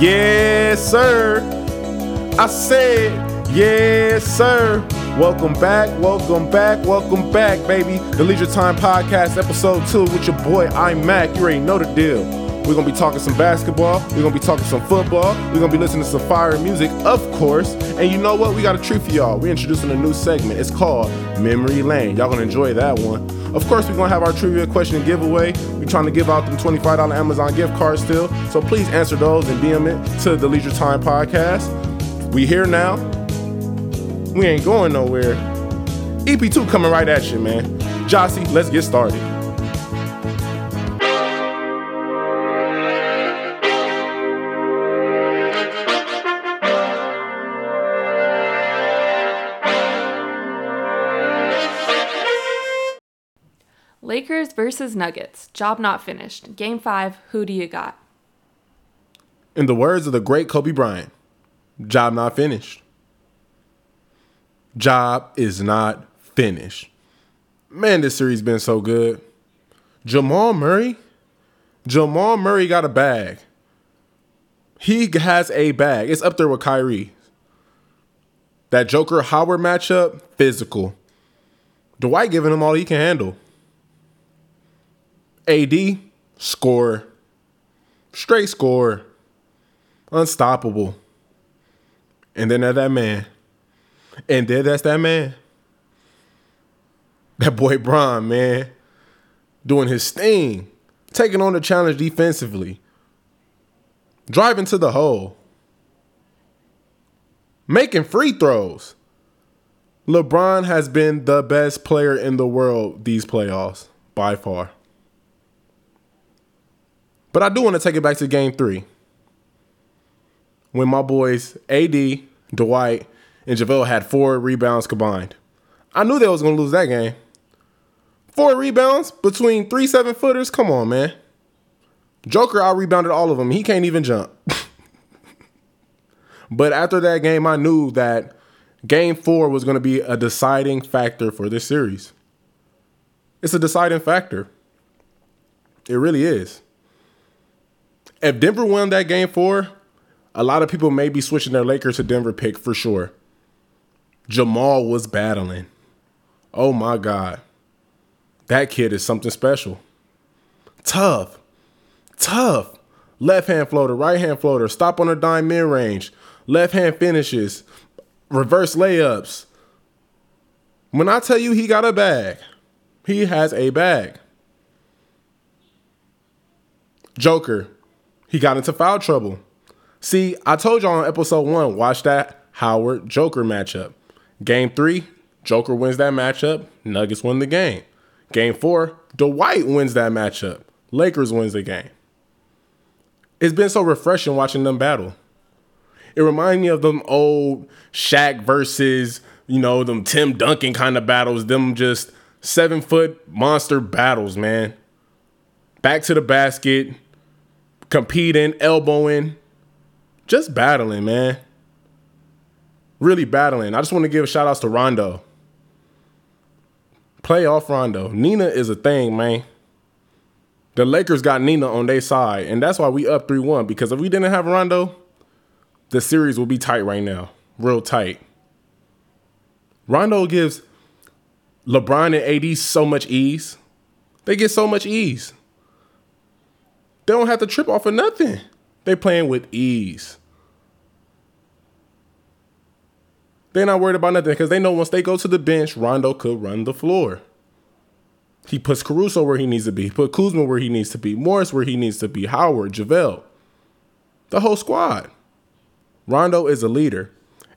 Yes, sir. I said, yes, sir. Welcome back, baby. The Leisure Time Podcast, episode 2 with your boy, I'm Mac. You already know the deal. We're going to be talking some basketball. We're going to be talking some football. We're going to be listening to some fire music, of course. And you know what? We got a treat for y'all. We're introducing a new segment. It's called Memory Lane. Y'all going to enjoy that one. Of course, we're going to have our trivia question giveaway. We're trying to give out them $25 Amazon gift cards still. So please answer those and DM it to the Leisure Time Podcast. We here now. We ain't going nowhere. EP2 coming right at you, man. Jossie, let's get started. Lakers versus Nuggets. Job not finished. Game 5, who do you got? In the words of the great Kobe Bryant, job not finished. Job is not finished. Man, this series been so good. Jamal Murray got a bag. He has a bag. It's up there with Kyrie. That Joker Howard matchup, physical. Dwight giving him all he can handle. AD, score. Straight score. Unstoppable. And then that's that man. That boy Bron, man. Doing his thing. Taking on the challenge defensively. Driving to the hole. Making free throws. LeBron has been the best player in the world these playoffs. By far. But I do want to take it back to game 3. When my boys AD, Dwight, and JaVale had 4 rebounds combined. I knew they was going to lose that game. 4 rebounds between 3 seven-footers? Come on, man. Joker out-rebounded all of them. He can't even jump. But after that game, I knew that game 4 was going to be a deciding factor for this series. It's a deciding factor. It really is. If Denver won that game 4, a lot of people may be switching their Lakers to Denver pick for sure. Jamal was battling. Oh, my God. That kid is something special. Tough. Left-hand floater, right-hand floater, stop on a dime mid-range, left-hand finishes, reverse layups. When I tell you he got a bag, he has a bag. Joker. He got into foul trouble. See, I told y'all on episode 1, watch that Howard-Joker matchup. Game 3, Joker wins that matchup. Nuggets win the game. Game 4, Dwight wins that matchup. Lakers wins the game. It's been so refreshing watching them battle. It reminds me of them old Shaq versus, them Tim Duncan kind of battles. Them just 7-foot monster battles, man. Back to the basket. Competing, elbowing, just battling, man. Really battling. I just want to give shout-outs to Rondo. Playoff Rondo. Nina is a thing, man. The Lakers got Nina on their side, and that's why we up 3-1, because if we didn't have Rondo, the series would be tight right now, real tight. Rondo gives LeBron and AD so much ease. They get so much ease. They don't have to trip off of nothing. They playing with ease. They're not worried about nothing because they know once they go to the bench, Rondo could run the floor. He puts Caruso where he needs to be. He put Kuzma where he needs to be. Morris where he needs to be. Howard, JaVale. The whole squad. Rondo is a leader.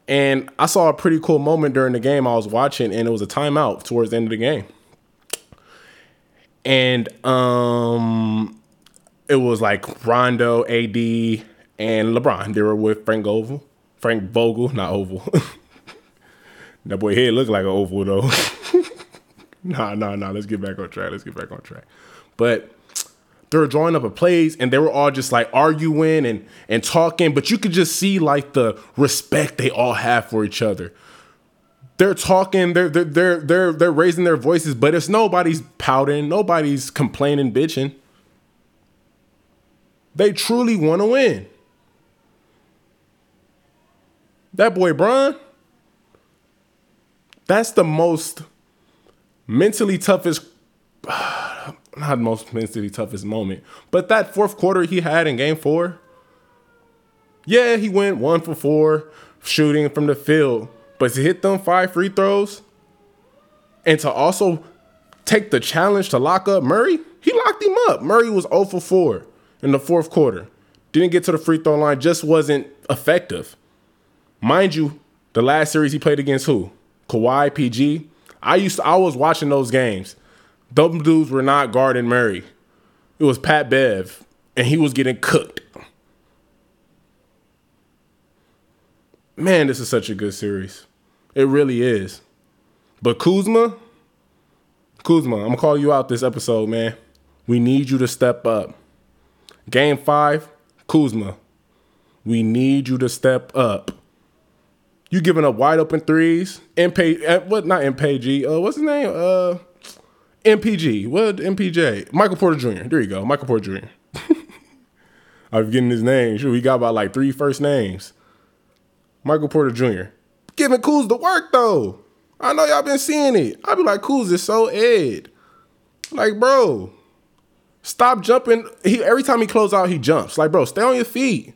And I saw a pretty cool moment during the game I was watching, and it was a timeout towards the end of the game. And, it was like Rondo, AD, and LeBron. They were with Frank Vogel, not Oval. That boy head looked like an oval, though. Let's get back on track. But they were drawing up a plays, and they were all just like arguing and talking. But you could just see like the respect they all have for each other. They're talking, they're raising their voices, but it's nobody's pouting, nobody's complaining, bitching. They truly want to win. That boy, Bron, that's the most mentally toughest, not most mentally toughest moment, but that fourth quarter he had in game four, yeah, he went 1 for 4 shooting from the field, but to hit them 5 free throws and to also take the challenge to lock up Murray, he locked him up. Murray was 0 for 4 in the fourth quarter. Didn't get to the free throw line, just wasn't effective. Mind you, the last series he played against who? Kawhi, PG. I was watching those games. Those dudes were not guarding Murray. It was Pat Bev, and he was getting cooked. Man, this is such a good series. It really is. But Kuzma, I'm going to call you out this episode, man. We need you to step up. Game 5, Kuzma, we need you to step up. You giving up wide open threes. MPJ. Michael Porter Jr. There you go. Michael Porter Jr. I'm forgetting his name. Sure, we got about like 3 first names. Michael Porter Jr. Giving Kuz the work, though. I know y'all been seeing it. I be like, Kuz is so ed. Like, bro, stop jumping. Every time he close out, he jumps. Like, bro, stay on your feet.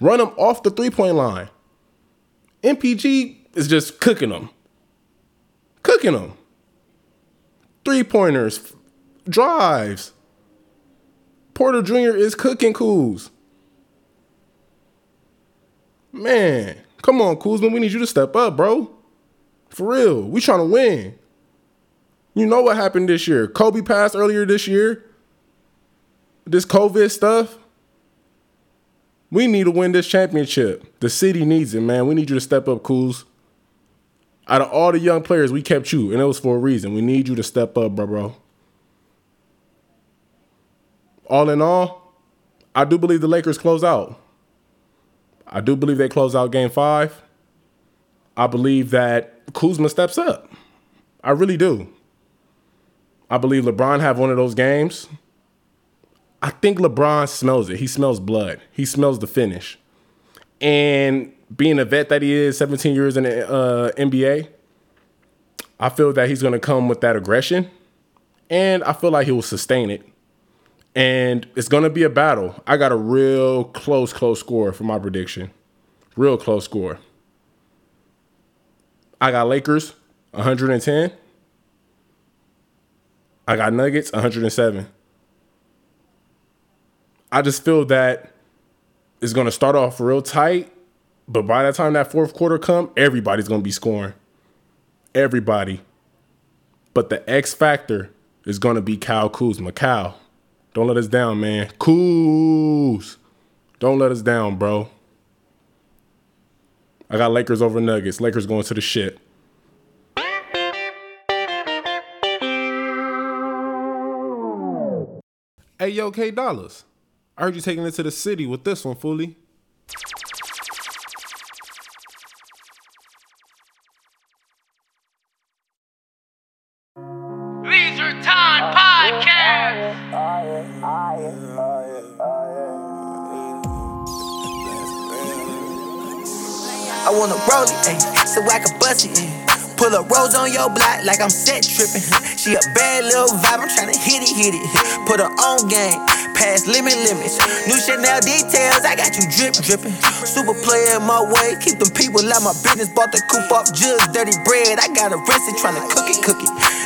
Run him off the three-point line. MPG is just cooking them. 3-pointers. Drives. Porter Jr. is cooking Kuz. Man, come on, Kuzma. We need you to step up, bro. For real. We trying to win. You know what happened this year. Kobe passed earlier this year. This COVID stuff. We need to win this championship. The city needs it, man. We need you to step up, Kuz. Out of all the young players, we kept you, and it was for a reason. We need you to step up, bro. All in all, I do believe the Lakers close out. I do believe they close out game 5. I believe that Kuzma steps up. I really do. I believe LeBron have one of those games. I think LeBron smells it. He smells blood. He smells the finish. And being a vet that he is, 17 years in the NBA, I feel that he's going to come with that aggression. And I feel like he will sustain it. And it's going to be a battle. I got a real close score for my prediction. Real close score. I got Lakers, 110. I got Nuggets, 107. I just feel that it's going to start off real tight, but by the time that fourth quarter comes, everybody's going to be scoring. Everybody. But the X factor is going to be Kyle Kuzma. Kyle, don't let us down, man. Kuz, don't let us down, bro. I got Lakers over Nuggets. Lakers going to the shit. Hey, yo, K Dollaz. I heard you taking it to the city with this one, Foolie. Leisure Time Podcast. I want to roll it, so I can bust it. Pull up rolls on your block like I'm set tripping. She a bad little vibe, I'm trying to hit it. Put her on game. Past limits. New Chanel details, I got you drippin'. Super player in my way, keep them people out my business. Bought the Coop up, just dirty bread. I got arrested trying to cook it.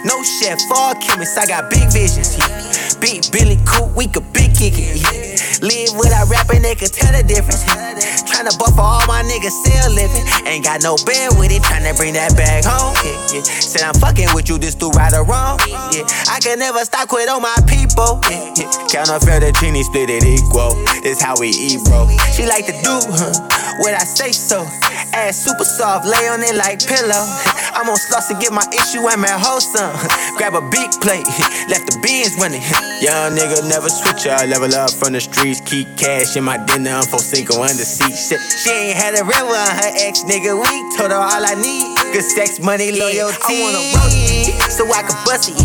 No chef, all chemists, I got big visions. Yeah. Big Billy Coop, we could big kick it. Yeah. Live without rapping, they could tell the difference. Tryna buffer all my niggas still living. Ain't got no bed with it, tryna bring that bag home. Yeah. Said I'm fucking with you, this do right or wrong. Yeah. I can never stop, quit on my people. Yeah. Count up fair. Chini split it equal, this how we eat, bro. She like to do what I say so. Ass super soft, lay on it like pillow. I'm on slots to get my issue and my wholesome. Grab a big plate, left the beans running. Young nigga never switch up, level up from the streets. Keep cash in my dinner, I'm for single under seat. Shit. She ain't had a river on her ex, nigga weak. Told her all I need, good sex, money, loyalty. I wanna roll it, so I can bust it.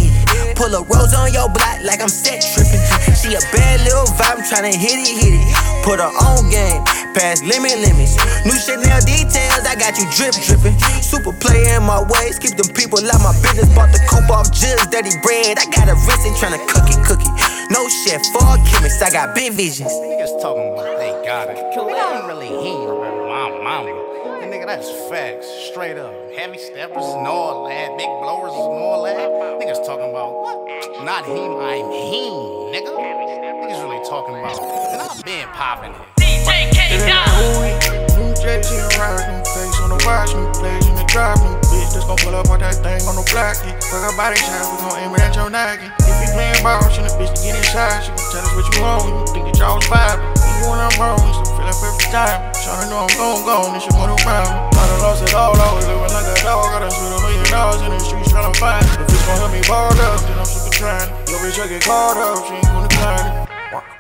Pull a rose on your block like I'm set tripping. She a bad little vibe, I'm tryna hit it. Put her on game, past limits. New Chanel details, I got you drip dripping. Super player in my ways, keep them people out my business. Bought the Coop off Jizz, dirty bread. I got a risen tryna cook it. No shit, for chemists, I got big visions. Niggas talking about they got it. We don't really hear my mama. Nigga, that's facts, straight up. Heavy steppers and all that, big blowers and all that. Niggas talking about what? Not him, I'm him, nigga. Niggas really talking about. And I've been popping it. DJ K Dollaz. New Jack G riding face on the watch, new plays in the driving. Bitch, just gon' pull up on that thing on the block. Fuck a body shot, we gon' aim it at your noggin. If you playing ball, she the bitch to get inside. She gon' tell us what you want, you think that y'all was vibing. You when I'm wrong, you still feel up every time. Tryna know I'm gon' go, and this shit wanna rhyme. I done lost it all, always living like a dog. I done spent $1 million in the streets tryna find it. If it's gon' help me ball up, then I'm super trying. Yo, bitch, I get called up, she ain't gonna decline it.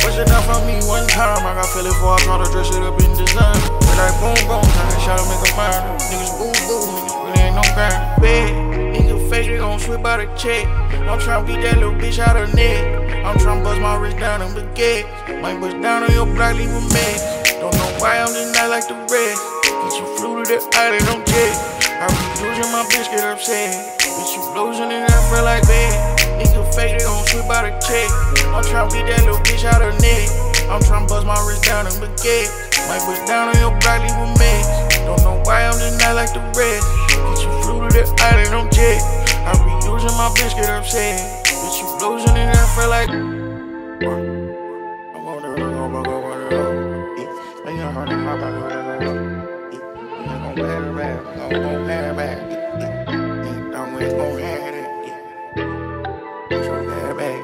What's enough for me one time? I got feel it before I try to dress it up in design. But like boom, I shot to make a fire. Niggas boo, niggas really ain't no grind. Bad, in your face, they gon' slip out a check. I'm tryna beat that little bitch out her neck. I'm tryna bust my wrist down and baguette. Might bust down on your block, leave a mess. Don't know why I'm just not like the rest. Bitch, you flew to the island, don't get. I be losing my bitch, get upset. Bitch, you losing and I feel like bad. Nigga fake, they gon' slip out a check. I'm tryna beat that little bitch out her neck. I'm tryna bust my wrist down and baguette. Might bust down on your block, leave a mess. Don't know why I'm just not like the rest. Bitch, you flew to the island, don't get. I be using my bitch, get upset. Bitch, you losing and I feel like I'm on the road, I'm on the road. They ain't hard to hop out of the road. They gon' pat it back, I'm gon' pat it back. I'm always gon' have it. I'm gon' pat it back.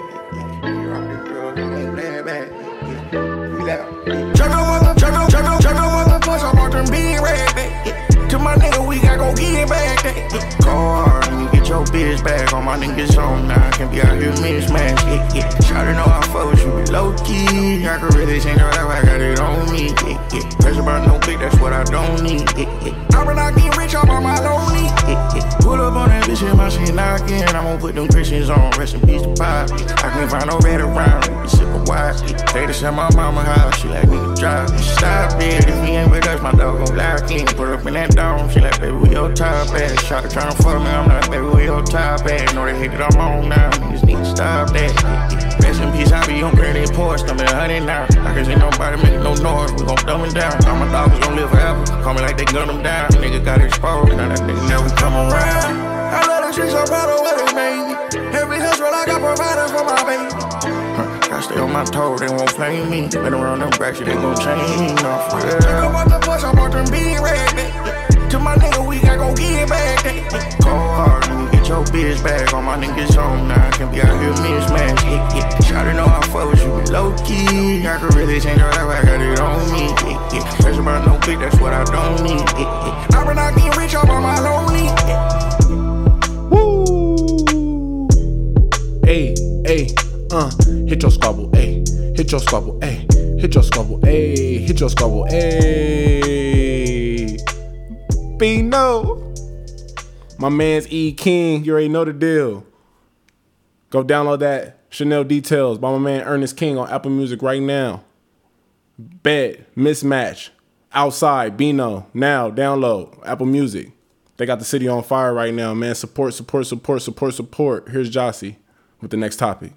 You rock this girl, I'm gon' pat it back. We out. Juggle with the punch, I bought them big red back. To my nigga, we got gon' get it back. Go hard and get your bitch back. All my niggas on now, I can be out here mismatched. Yeah. Shawty know I fuck with you with low key. I can really change your life, I got it on me. Yeah. Pressure about no click, that's what I don't need. Yeah. I'm not getting rich off on my lonely. Yeah. Pull up on that bitch and my shit knocking. I'm gonna put them Christians on, rest in peace to pop. I can't find no red around, we sip a wine. They just at my mama house, she like nigga drive. Stop it, if we ain't with us, my dog gon' lock in. Put up in that dome, she like baby, we your top ass. Shawty tryna fuck me, I'm not baby, we your top ass. Know they hate that I'm on now, niggas need to stop that. Rest in peace, I be on granny porch, I'm in 100 now. I can see nobody make no noise, we gon' dumb it down. All my dogs gon' live forever, call me like they gun them down. Nigga got exposed, now that nigga never come around. I love them streets, I'm proud of what it made me. Every hustle I got provided for my baby. I stay on my toes, they won't blame me. Been around them bracks, they gon' change me. No, for real. Nigga, what the fuck, I bought them big red back. To my nigga, we got gon' get it back. Go hard, nigga, get your bitch back. All my niggas on now, I can be out here mismatched. Shawty know I fuck with you with low key. I can really change your life, I got it on me. Pressure about no click, that's what I don't need. I been out getting rich off on my lonely. Woo! Hit your squabble, ayy. Hit your squabble, ayy. Hit your squabble, ayy. Hit your squabble, ayy. Bino. My man's E King. You already know the deal. Go download that Chanel Details by my man Ernest King on Apple Music right now. Bet. Mismatch. Outside. Bino. Now. Download. Apple Music. They got the city on fire right now, man. Support. Here's Jossie with the next topic.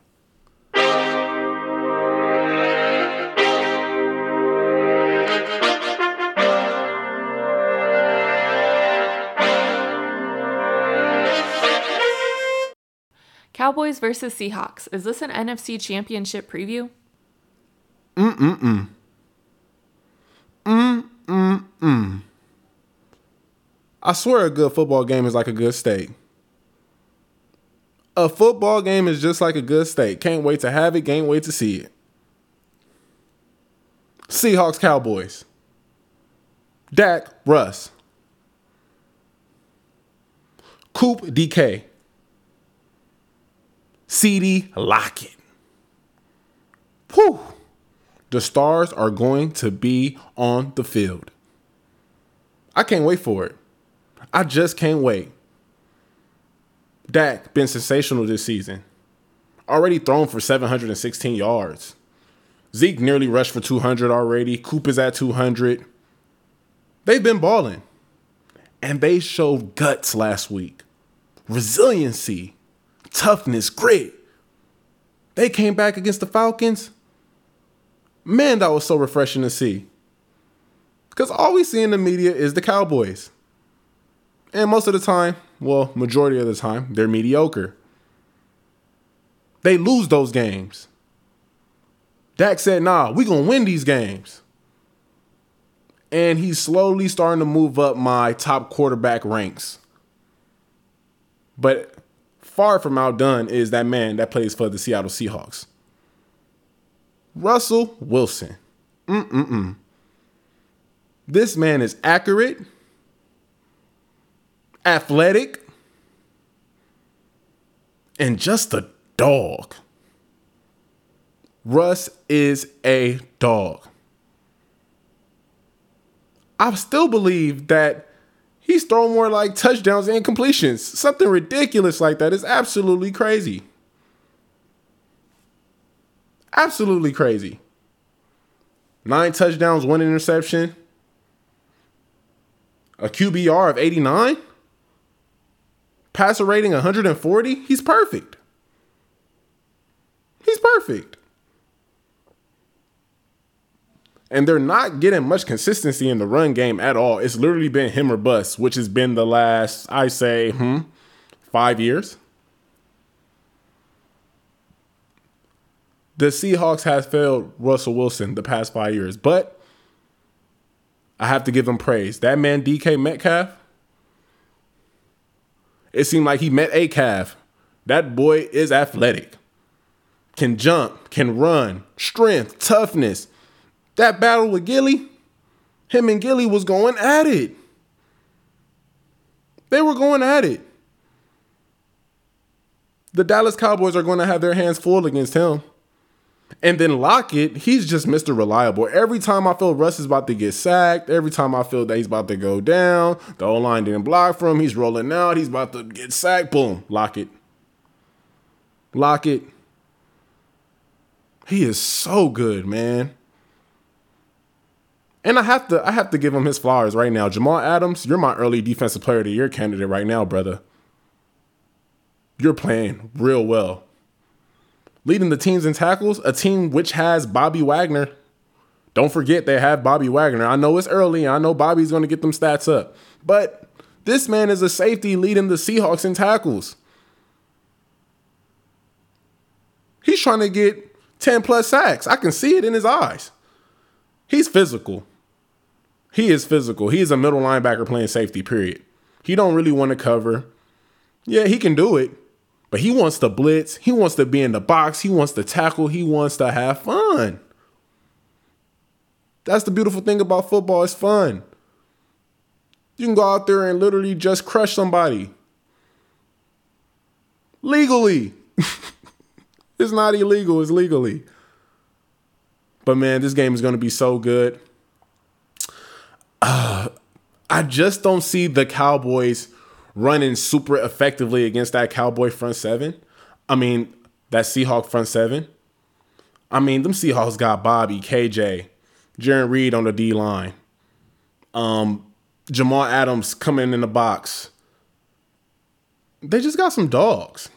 Cowboys versus Seahawks. Is this an NFC Championship preview? I swear a good football game is like a good steak. A football game is just like a good steak. Can't wait to have it. Can't wait to see it. Seahawks, Cowboys. Dak, Russ. Coop, DK. CD, Lockett. Whew. The stars are going to be on the field. I can't wait for it. I just can't wait. Dak been sensational this season. Already thrown for 716 yards. Zeke nearly rushed for 200 already. Coop is at 200. They've been balling. And they showed guts last week. Resiliency, toughness, grit. They came back against the Falcons. Man, that was so refreshing to see. Because all we see in the media is the Cowboys. And most of the time, well, majority of the time, they're mediocre. They lose those games. Dak said, nah, we're going to win these games. And he's slowly starting to move up my top quarterback ranks. But far from outdone is that man that plays for the Seattle Seahawks. Russell Wilson. This man is accurate, athletic, and just a dog. Russ is a dog. I still believe that he's thrown more like touchdowns and completions. Something ridiculous like that is absolutely crazy. Absolutely crazy. 9 touchdowns, 1 interception. A QBR of 89. Passer rating 140. He's perfect. He's perfect. And they're not getting much consistency in the run game at all. It's literally been him or bust, which has been the last, I say, 5 years. The Seahawks has failed Russell Wilson the past 5 years, but I have to give him praise. That man, DK Metcalf, it seemed like he met a calf. That boy is athletic, can jump, can run, strength, toughness. That battle with Gilly, him and Gilly was going at it. They were going at it. The Dallas Cowboys are going to have their hands full against him. And then Lockett, he's just Mr. Reliable. Every time I feel Russ is about to get sacked, every time I feel that he's about to go down, the O-line didn't block for him, he's rolling out, he's about to get sacked, boom, Lockett. Lockett. He is so good, man. And I have to give him his flowers right now. Jamal Adams, you're my early defensive player of the year candidate right now, brother. You're playing real well. Leading the teams in tackles, a team which has Bobby Wagner. Don't forget they have Bobby Wagner. I know it's early. I know Bobby's going to get them stats up. But this man is a safety leading the Seahawks in tackles. He's trying to get 10-plus sacks. I can see it in his eyes. He's physical. He is physical. He is a middle linebacker playing safety, period. He don't really want to cover. Yeah, he can do it. But he wants to blitz. He wants to be in the box. He wants to tackle. He wants to have fun. That's the beautiful thing about football. It's fun. You can go out there and literally just crush somebody. Legally. It's not illegal. It's legally. But, man, this game is going to be so good. I just don't see the Cowboys running super effectively against that Cowboy front seven. I mean, that Seahawk front seven. I mean, them Seahawks got Bobby, KJ, Jaron Reed on the D-line. Jamal Adams coming in the box. They just got some dogs.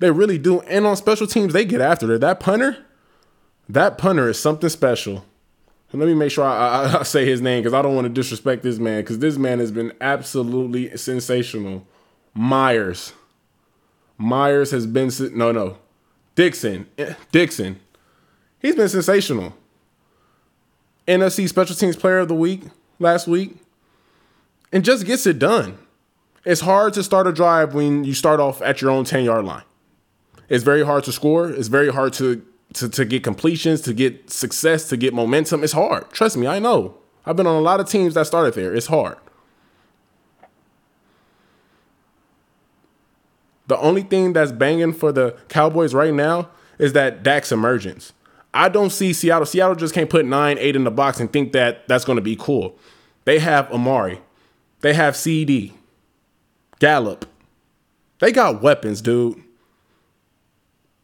They really do. And on special teams, they get after it. That punter is something special. Let me make sure I say his name because I don't want to disrespect this man because this man has been absolutely sensational. Myers has been Dixon. He's been sensational. NFC Special Teams Player of the Week last week and just gets it done. It's hard to start a drive when you start off at your own 10-yard line. It's very hard to score. It's very hard to get completions, to get success, to get momentum. It's hard. Trust me, I know. I've been on a lot of teams that started there. It's hard. The only thing that's banging for the Cowboys right now is that Dak's emergence. I don't see Seattle. Seattle just can't put 9-8 in the box and think that that's going to be cool. They have Amari. They have CD. Gallup. They got weapons, dude.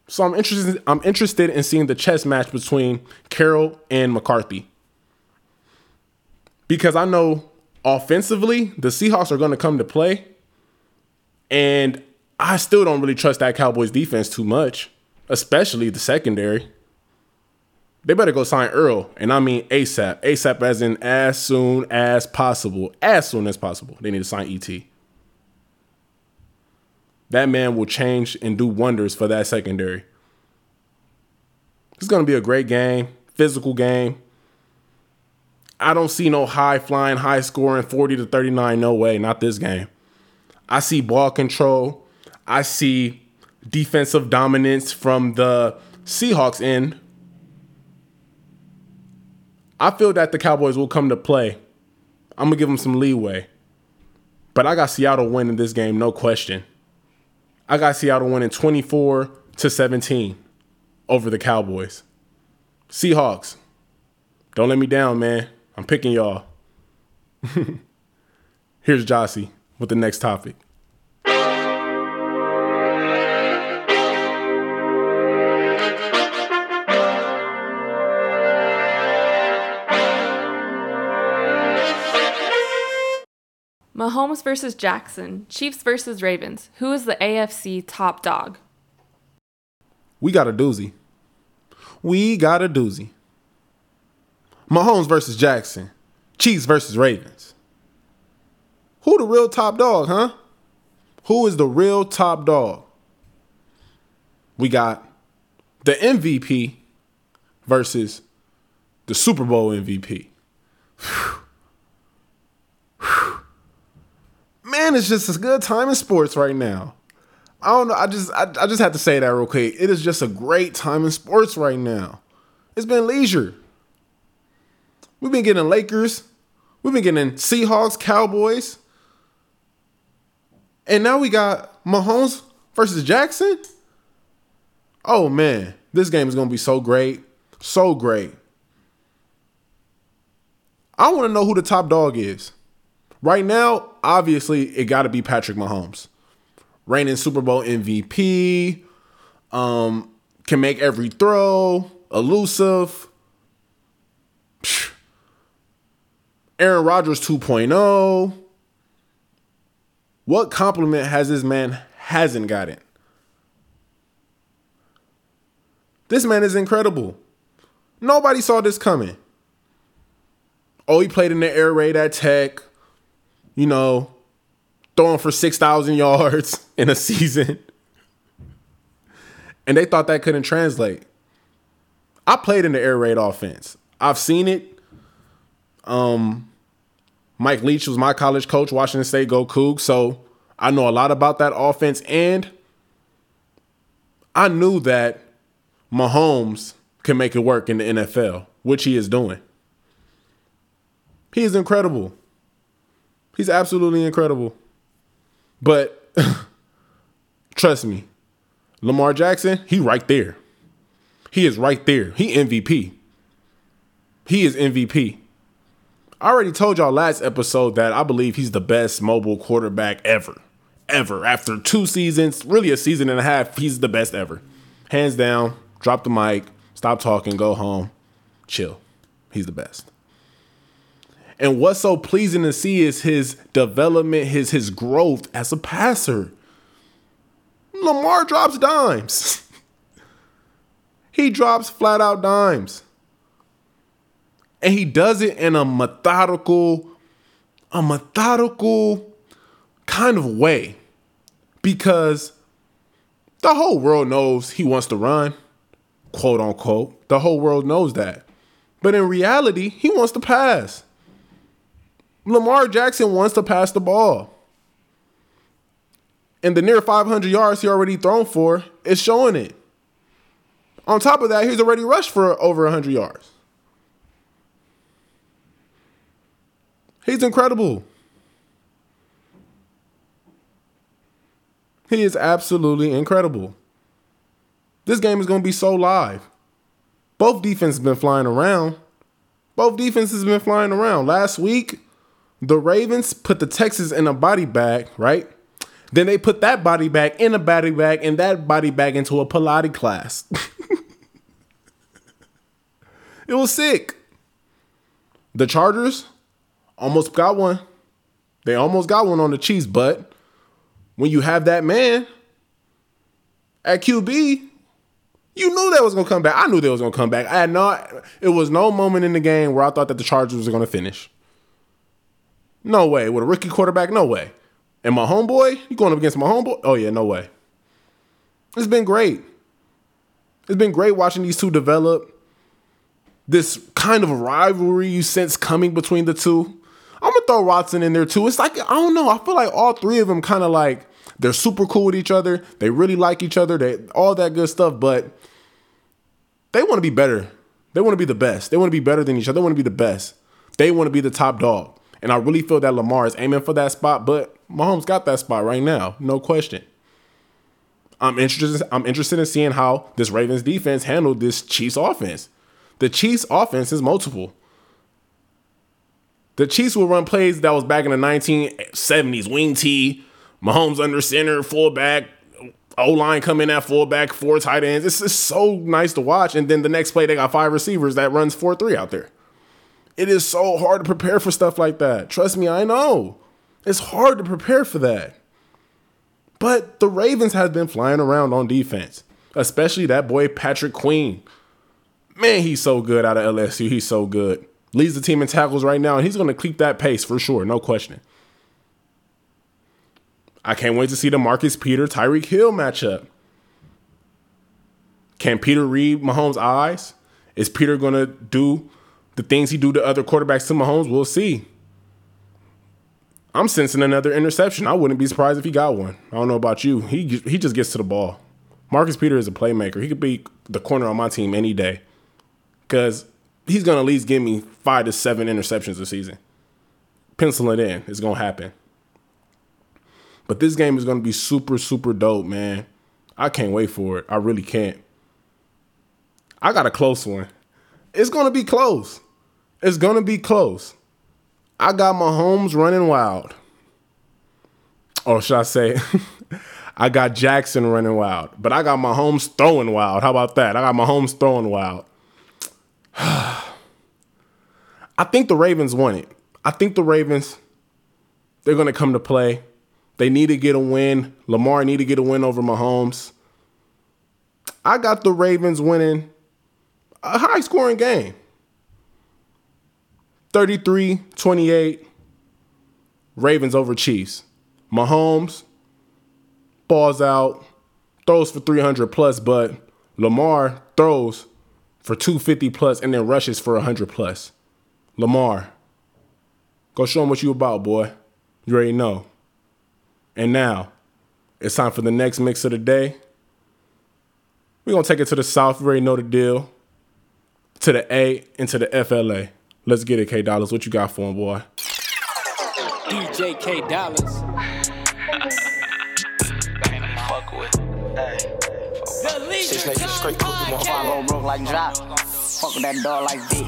So I'm interested in seeing the chess match between Carroll and McCarthy. Because I know offensively, the Seahawks are going to come to play. And I still don't really trust that Cowboys defense too much, especially the secondary. They better go sign Earl, and I mean ASAP. ASAP as in as soon as possible. As soon as possible. They need to sign E.T. That man will change and do wonders for that secondary. It's going to be a great game, physical game. I don't see no high-flying, high-scoring, 40-39. No way, not this game. I see ball control. I see defensive dominance from the Seahawks end. I feel that the Cowboys will come to play. I'm going to give them some leeway. But I got Seattle winning this game, no question. I got Seattle winning 24-17 over the Cowboys. Seahawks, don't let me down, man. I'm picking y'all. Here's Jossie with the next topic. Mahomes versus Jackson, Chiefs versus Ravens. Who is the AFC top dog? We got a doozy. Mahomes versus Jackson, Chiefs versus Ravens. Who the real top dog, huh? Who is the real top dog? We got the MVP versus the Super Bowl MVP. Man, it's just a good time in sports right now. I don't know. I just have to say that real quick. It is just a great time in sports right now. It's been leisure. We've been getting Lakers. We've been getting Seahawks, Cowboys. And now we got Mahomes versus Jackson. Oh, man. This game is going to be so great. So great. I want to know who the top dog is. Right now, obviously, it got to be Patrick Mahomes. Reigning Super Bowl MVP, can make every throw, elusive. Aaron Rodgers 2.0. What compliment has this man hasn't gotten? This man is incredible. Nobody saw this coming. Oh, he played in the air raid at Tech. You know, throwing for 6,000 yards in a season. And they thought that couldn't translate. I played in the air raid offense. I've seen it. Mike Leach was my college coach, Washington State, go Cougs. So I know a lot about that offense. And I knew that Mahomes can make it work in the NFL, which he is doing. He is incredible. He's absolutely incredible. But trust me, Lamar Jackson, he right there. He is right there. He MVP. He is MVP. I already told y'all last episode that I believe he's the best mobile quarterback ever. Ever. After 2 seasons, really a season and a half, he's the best ever. Hands down, drop the mic, stop talking, go home, chill. He's the best. And what's so pleasing to see is his development, his growth as a passer. Lamar drops dimes. He drops flat out dimes. And he does it in a methodical kind of way. Because the whole world knows he wants to run, quote unquote. The whole world knows that. But in reality, he wants to pass. Lamar Jackson wants to pass the ball. And the near 500 yards he already thrown for is showing it. On top of that, he's already rushed for over 100 yards. He's incredible. He is absolutely incredible. This game is going to be so live. Both defenses have been flying around. Last week, the Ravens put the Texans in a body bag, right? Then they put that body bag in a body bag and that body bag into a Pilates class. It was sick. The Chargers almost got one. They almost got one on the Chiefs, but when you have that man at QB, you knew that was going to come back. I knew they was going to come back. It was no moment in the game where I thought that the Chargers were going to finish. No way. With a rookie quarterback, no way. And my homeboy, you going up against my homeboy? Oh, yeah, no way. It's been great. It's been great watching these two develop. This kind of rivalry you sense coming between the two. I'm going to throw Watson in there, too. It's like, I don't know. I feel like all three of them kind of like, they're super cool with each other. They really like each other. They all that good stuff, but they want to be better. They want to be the best. They want to be better than each other. They want to be the best. They want to be the top dog. And I really feel that Lamar is aiming for that spot, but Mahomes got that spot right now. No question. I'm interested in seeing how this Ravens defense handled this Chiefs offense. The Chiefs offense is multiple. The Chiefs will run plays that was back in the 1970s. Wing T, Mahomes under center, fullback, O-line come in at fullback, four tight ends. It's just so nice to watch. And then the next play, they got five receivers that runs 4-3 out there. It is so hard to prepare for stuff like that. Trust me, I know. It's hard to prepare for that. But the Ravens have been flying around on defense, especially that boy Patrick Queen. Man, he's so good out of LSU. He's so good. Leads the team in tackles right now, and he's going to keep that pace for sure. No question. I can't wait to see the Marcus Peter-Tyreek Hill matchup. Can Peter read Mahomes' eyes? Is Peter going to do the things he do to other quarterbacks to Mahomes? We'll see. I'm sensing another interception. I wouldn't be surprised if he got one. I don't know about you. He just gets to the ball. Marcus Peter is a playmaker. He could be the corner on my team any day because he's going to at least give me 5 to 7 interceptions this season. Pencil it in. It's going to happen. But this game is going to be super, super dope, man. I can't wait for it. I really can't. I got a close one. It's going to be close. It's going to be close. I got Mahomes running wild. Or should I say, I got Jackson running wild. But I got Mahomes throwing wild. How about that? I got Mahomes throwing wild. I think the Ravens won it. I think the Ravens, they're going to come to play. They need to get a win. Lamar need to get a win over Mahomes. I got the Ravens winning a high-scoring game. 33-28, Ravens over Chiefs. Mahomes balls out, throws for 300-plus, but Lamar throws for 250-plus and then rushes for 100-plus. Lamar, go show him what you about, boy. You already know. And now, it's time for the next mix of the day. We're going to take it to the South. You already know the deal. To the A and to the FLA. Let's get it, K Dollaz. What you got for him, boy? DJ K Dollaz. Fuck with. Hey. 6 niggas straight put them on. I go broke like drop. Fuck with that dog like D.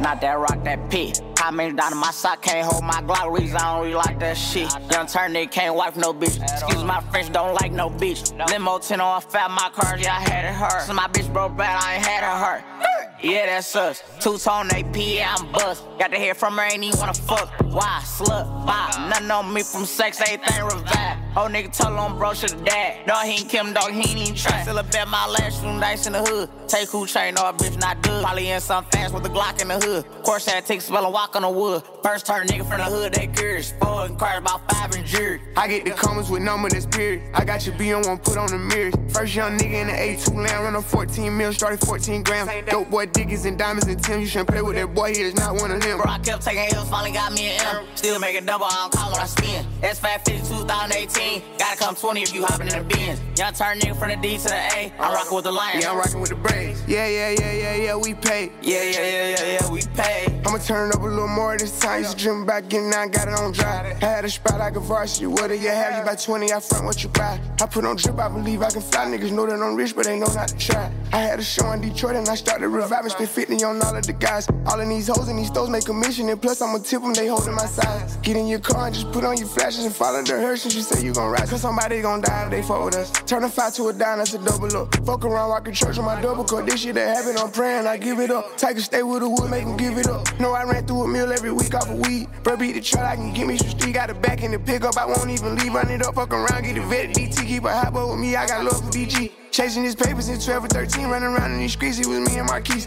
Not that rock, that pit. I mean, down in my sock, can't hold my Glock. Reason I don't really like that shit. Young turn nigga can't wipe no bitch. Excuse my French, don't like no bitch. Limo 10 on fat, my car, yeah, I had it hurt. So my bitch broke bad, I ain't had it hurt. Yeah, that's us. Two-tone AP, yeah, I'm bust. Got to hear from her, ain't even wanna fuck. Why? Slut, bop. Nothing on me from sex, everything revived. Old nigga told on bro, should've died. No, he ain't Kim, dog, he ain't even try. Still up at my last room, dice in the hood. Take who chain, no, a bitch not good. Probably in some fast with a Glock in the hood. Course that takes spell and walk on the wood. First turn nigga from the hood, they curious. Four and cars, about 5 and jury. I get the comments with number that's period. I got your B on one, put on the mirrors. First young nigga in the A2 land, run on 14 mil, started 14 grams. Dope boy diggies and diamonds and Tim. You shouldn't play with that boy, he is not one of them. Bro, I kept taking L's, finally got me an M. Still make it double, I don't call what I spend. That's 550, 2018. Gotta come 20 if you hopping in the Benz. Young turn nigga from the D to the A. I'm rocking with the Lions. Yeah, I'm rocking with the Braves. Yeah, we paid. Yeah, we paid. I'ma turn up a little more this time. Used to dream about getting out, got it on dry. I had a spot like a varsity. What do you have? You buy 20, I front what you buy. I put on drip, I believe I can fly. Niggas know that I'm rich, but they know not to try. I had a show in Detroit and I started reviving. Spent 50 on all of the guys. All of these hoes in these stores make a mission. And plus I'ma tip them, they holding my size. Get in your car and just put on your flashes and follow the Hershey. She say you gon' rise. Cause somebody gon' die if they fuck with us. Turn a 5 to a dime, that's a double up. Fuck around, walk in church on my double cut. This shit that happened, I'm praying, I give it up. Take a stay with the wood, make them give it up. No, I ran through a meal every week off a weed. Bruh, beat the truck, I can get me some street. Got a back in the pickup, I won't even leave. Run it up, fuck around, get a vet. DT, keep a hot up with me, I got love for BG. Chasing his papers in 12 or 13, running around in these streets, he was me and Marquise.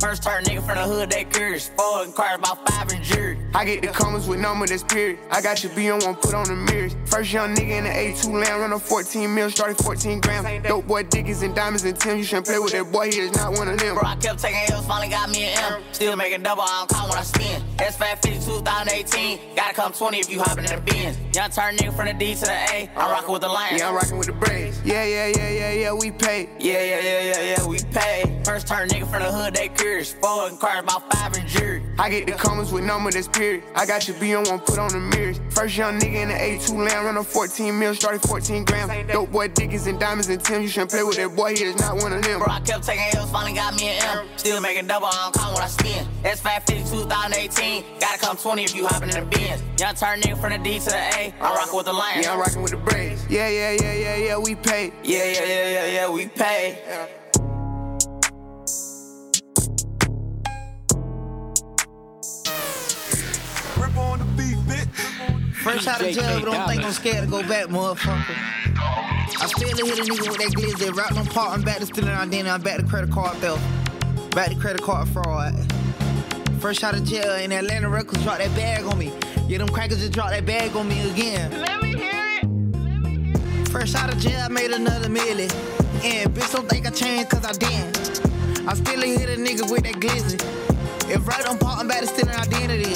First part nigga from the hood, they curious. Four inquires about 5 and jury. I get the comments with number that's period. I got your B on one, put on the mirrors. First young nigga in the A2 land, running 14 mil, started 14 grams. Dope boy Dickens and diamonds and Tim, you shouldn't play with that boy, he is not one of them. Bro, I kept taking L's, finally got me an M. Still making double, I don't count when I spin. That's fat 50, 2018. Gotta come 20 if you hopping in the bins. Young turn nigga from the D to the A. I'm rocking with the Lions. Yeah, I'm rocking with the Braves. Yeah, we pay. Yeah, we pay. First turn nigga from the hood, they curious. Four inquires about 5 and jury. I get the comments with number that's period. I got your B on one, put on the mirrors. First young nigga in the A2 land, running 14 mil, started 14 grams. Dope boy Dickens and diamonds and Tim, you shouldn't play with that boy, he is not one of them. Bro, I kept taking L's, finally got me an M. Still making double, I don't count when I spin. That's fat 50, 2018. Gotta come 20 if you hopping in the bins. Young turn nigga from the D to the A. I'm rocking with the Lions. Yeah, I'm rocking with the Braves. Yeah, we pay. Yeah, we pay. Rip on the beat, bitch. Fresh out of jail, but don't think I'm scared to go back, motherfucker. I still hit a nigga with that glizzy. Rock them part, I'm back to stealing our dinner. I'm back to credit card theft. Back to credit card fraud. Fresh out of jail, and Atlanta Records dropped that bag on me. Yeah, them crackers just dropped that bag on me again. Let me hear it. Fresh out of jail, I made another milli. And bitch, don't think I changed cause I didn't. I still hit a nigga with that glizzy. If right on part, I'm back to stealing identity.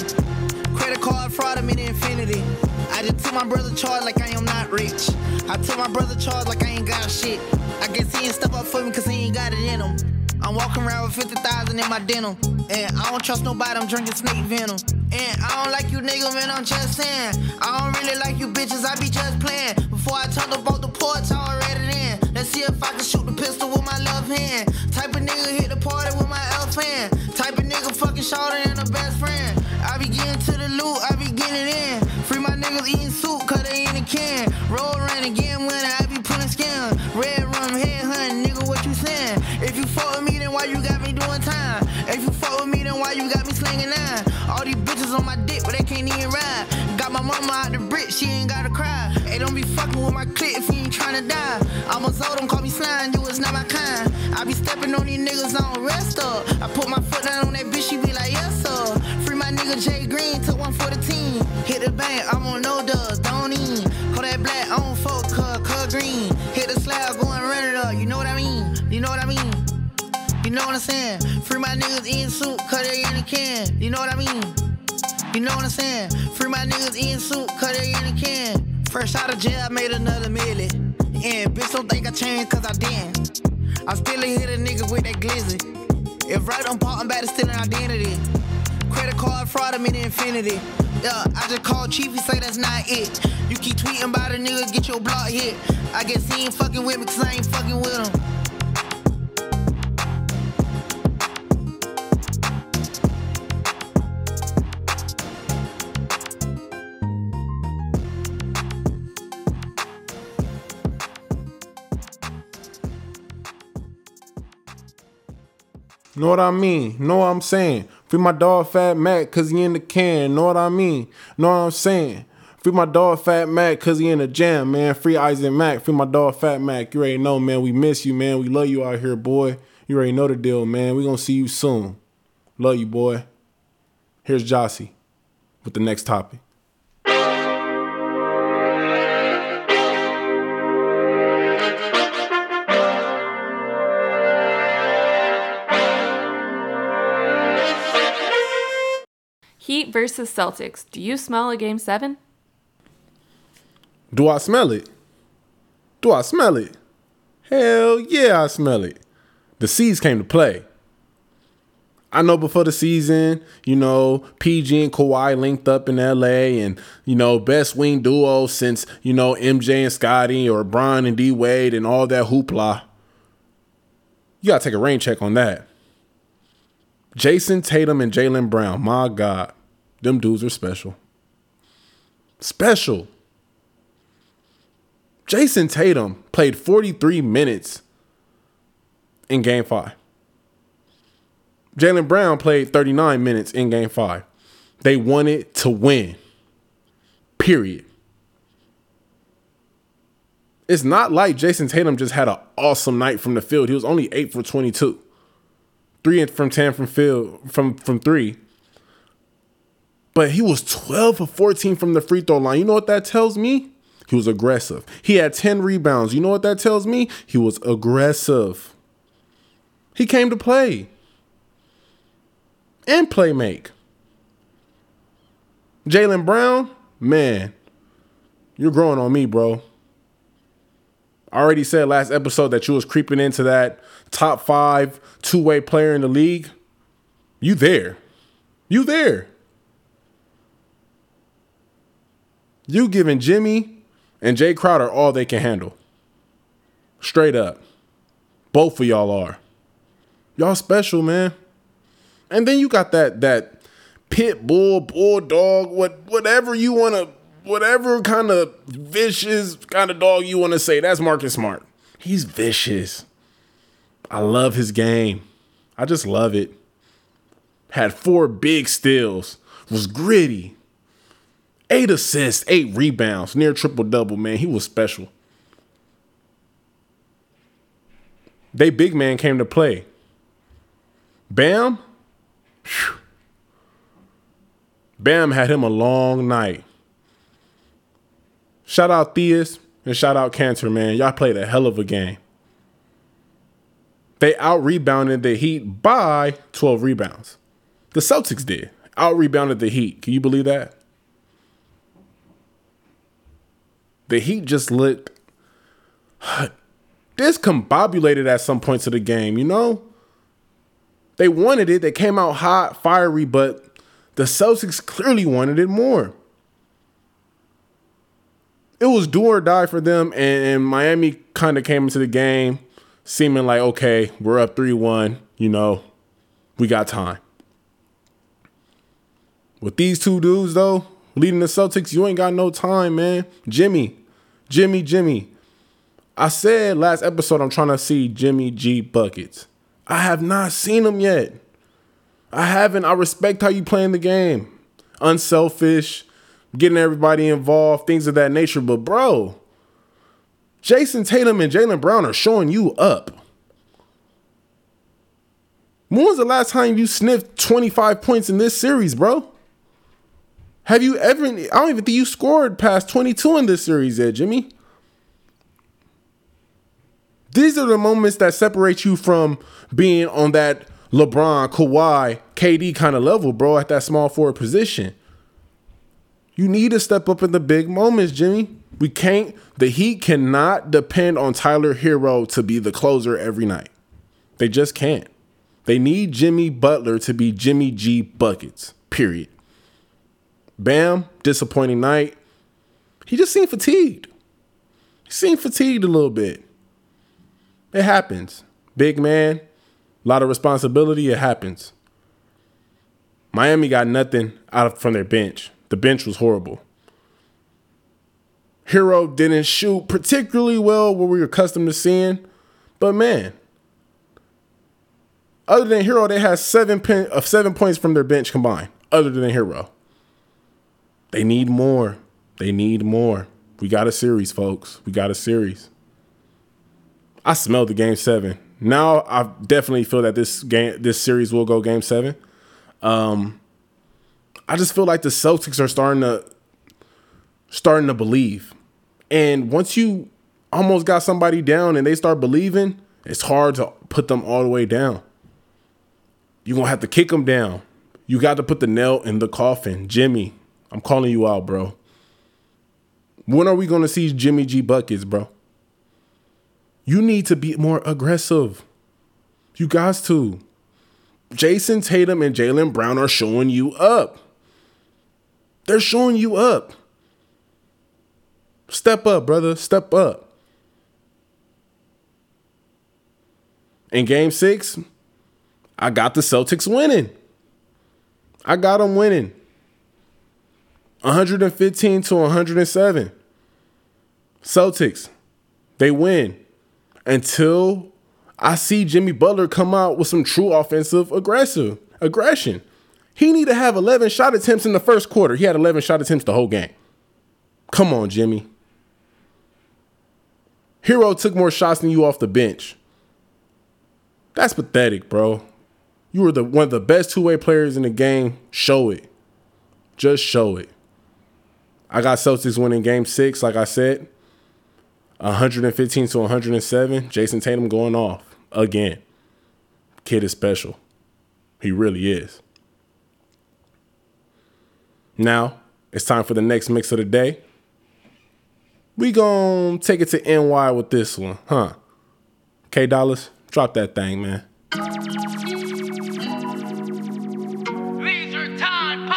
Credit card fraud, I'm in infinity. I just took my brother charge like I am not rich. I took my brother charge like I ain't got shit. I guess he ain't step up for me cause he ain't got it in him. I'm walking around with 50,000 in my denim. And I don't trust nobody, I'm drinking snake venom. And I don't like you niggas, man, I'm just saying. I don't really like you bitches, I be just playing. Before I talk about the porch, I already in. Let's see if I can shoot the pistol with my left hand. Type of nigga hit the party with my elf hand. Type of nigga fucking shorter than a best friend. I be getting to the loot, I be getting in. Free my niggas eating soup, cause they in a can. Roll around again when I be pulling skin. Red rum, head hunting, nigga, what you saying? If you fuck with me, then why you got me doing time? If you fuck with me, then why you got me slinging nine? All these bitches on my dick, but they can't even ride. Got my mama out the brick, she ain't gotta cry. Hey, don't be fucking with my clique if you ain't tryna die. I'm a Zodom, call me slime, you is not my kind. I be stepping on these niggas, I don't rest up. I put my foot down on that bitch, she be like, yes, sir. Free my nigga Jay Green, took one for the team. Hit the bank, I'm on no dubs, don't eat. Call that black, I don't fuck, cuz green. Hit the slab, go and run it up, you know what I mean? You know what I mean? You know what I'm saying? Free my niggas eating soup, cause they in the can. You know what I mean? You know what I'm saying? Free my niggas eating soup, cause they in the can. Fresh out of jail, I made another milli. And bitch, don't think I changed cause I didn't. I still hit a nigga with that glizzy. If right on part, I'm back to stealing identity. Credit card fraud, I'm in infinity. Yeah, I just called Chief, he say that's not it. You keep tweeting about a nigga, get your block hit. I guess he ain't fucking with me cause I ain't fucking with him. Know what I mean? Know what I'm saying? Free my dog Fat Mac, cause he in the can. Know what I mean? Know what I'm saying? Free my dog Fat Mac, cause he in the jam, man. Free Isaac Mac. Free my dog Fat Mac. You already know, man. We miss you, man. We love you out here, boy. You already know the deal, man. We gonna see you soon. Love you, boy. Here's Jossie with the next topic. Heat versus Celtics. Do you smell a Game 7? Do I smell it? Do I smell it? Hell yeah, I smell it. The C's came to play. I know before the season, you know, PG and Kawhi linked up in L.A. and, you know, best wing duo since, you know, MJ and Scotty or Bron and D-Wade and all that hoopla. You got to take a rain check on that. Jason Tatum and Jaylen Brown, my God, them dudes are special. Special. Jason Tatum played 43 minutes in Game 5. Jaylen Brown played 39 minutes in Game 5. They wanted to win. Period. It's not like Jason Tatum just had an awesome night from the field. He was only 8 for 22. 3 from 10 from field, from 3. But he was 12 for 14 from the free throw line. You know what that tells me? He was aggressive. He had 10 rebounds. You know what that tells me? He was aggressive. He came to play. And play make. Jaylen Brown, man, you're growing on me, bro. I already said last episode that you was creeping into that top 5 two-way player in the league. You there. You there. You giving Jimmy and Jay Crowder all they can handle. Straight up. Both of y'all are. Y'all special, man. And then you got that pit bull, bulldog, whatever kind of vicious kind of dog you want to say. That's Marcus Smart. He's vicious. I love his game. I just love it. Had 4 big steals. Was gritty. 8 assists, 8 rebounds, near triple-double, man. He was special. They big man came to play. Bam. Whew. Bam had him a long night. Shout out Theus and shout out Cantor, man. Y'all played a hell of a game. They out-rebounded the Heat by 12 rebounds. The Celtics did. Out-rebounded the Heat. Can you believe that? The Heat just looked discombobulated at some points of the game, you know? They wanted it. They came out hot, fiery, but the Celtics clearly wanted it more. It was do or die for them, and Miami kind of came into the game seeming like, okay, we're up 3-1. You know, we got time. With these two dudes, though, leading the Celtics, you ain't got no time, man. Jimmy. I said last episode I'm trying to see Jimmy G buckets. I have not seen him yet. I haven't. I respect how you playing the game. Unselfish, getting everybody involved, things of that nature. But, bro, Jason Tatum and Jaylen Brown are showing you up. When was the last time you sniffed 25 points in this series, bro? Have you ever? I don't even think you scored past 22 in this series yet, Jimmy. These are the moments that separate you from being on that LeBron, Kawhi, KD kind of level, bro, at that small forward position. You need to step up in the big moments, Jimmy. We can't. The Heat cannot depend on Tyler Hero to be the closer every night. They just can't. They need Jimmy Butler to be Jimmy G buckets, period. Bam, disappointing night. He just seemed fatigued. He seemed fatigued a little bit. It happens. Big man, a lot of responsibility. It happens. Miami got nothing out from their bench. The bench was horrible. Hero didn't shoot particularly well what we were accustomed to seeing. But, man, other than Hero, they had 7 points from their bench combined, other than Hero. They need more. They need more. We got a series, folks. We got a series. I smelled the Game 7. Now I definitely feel that this series will go Game 7. I just feel like the Celtics are starting to believe. And once you almost got somebody down and they start believing, it's hard to put them all the way down. You're going to have to kick them down. You got to put the nail in the coffin. Jimmy, I'm calling you out, bro. When are we going to see Jimmy G buckets, bro? You need to be more aggressive. You guys too. Jason Tatum and Jaylen Brown are showing you up. They're showing you up. Step up, brother. Step up. In Game 6, I got the Celtics winning. I got them winning. 115 to 107. Celtics, they win until I see Jimmy Butler come out with some true offensive aggression. He need to have 11 shot attempts in the first quarter. He had 11 shot attempts the whole game. Come on, Jimmy. Hero took more shots than you off the bench. That's pathetic, bro. You were one of the best two-way players in the game. Show it. Just show it. I got Celtics winning game 6, like I said. 115 to 107. Jason Tatum going off again. Kid is special. He really is. Now, it's time for the next mix of the day. We gonna take it to NY with this one, huh? K Dollaz, drop that thing, man. Leisure Time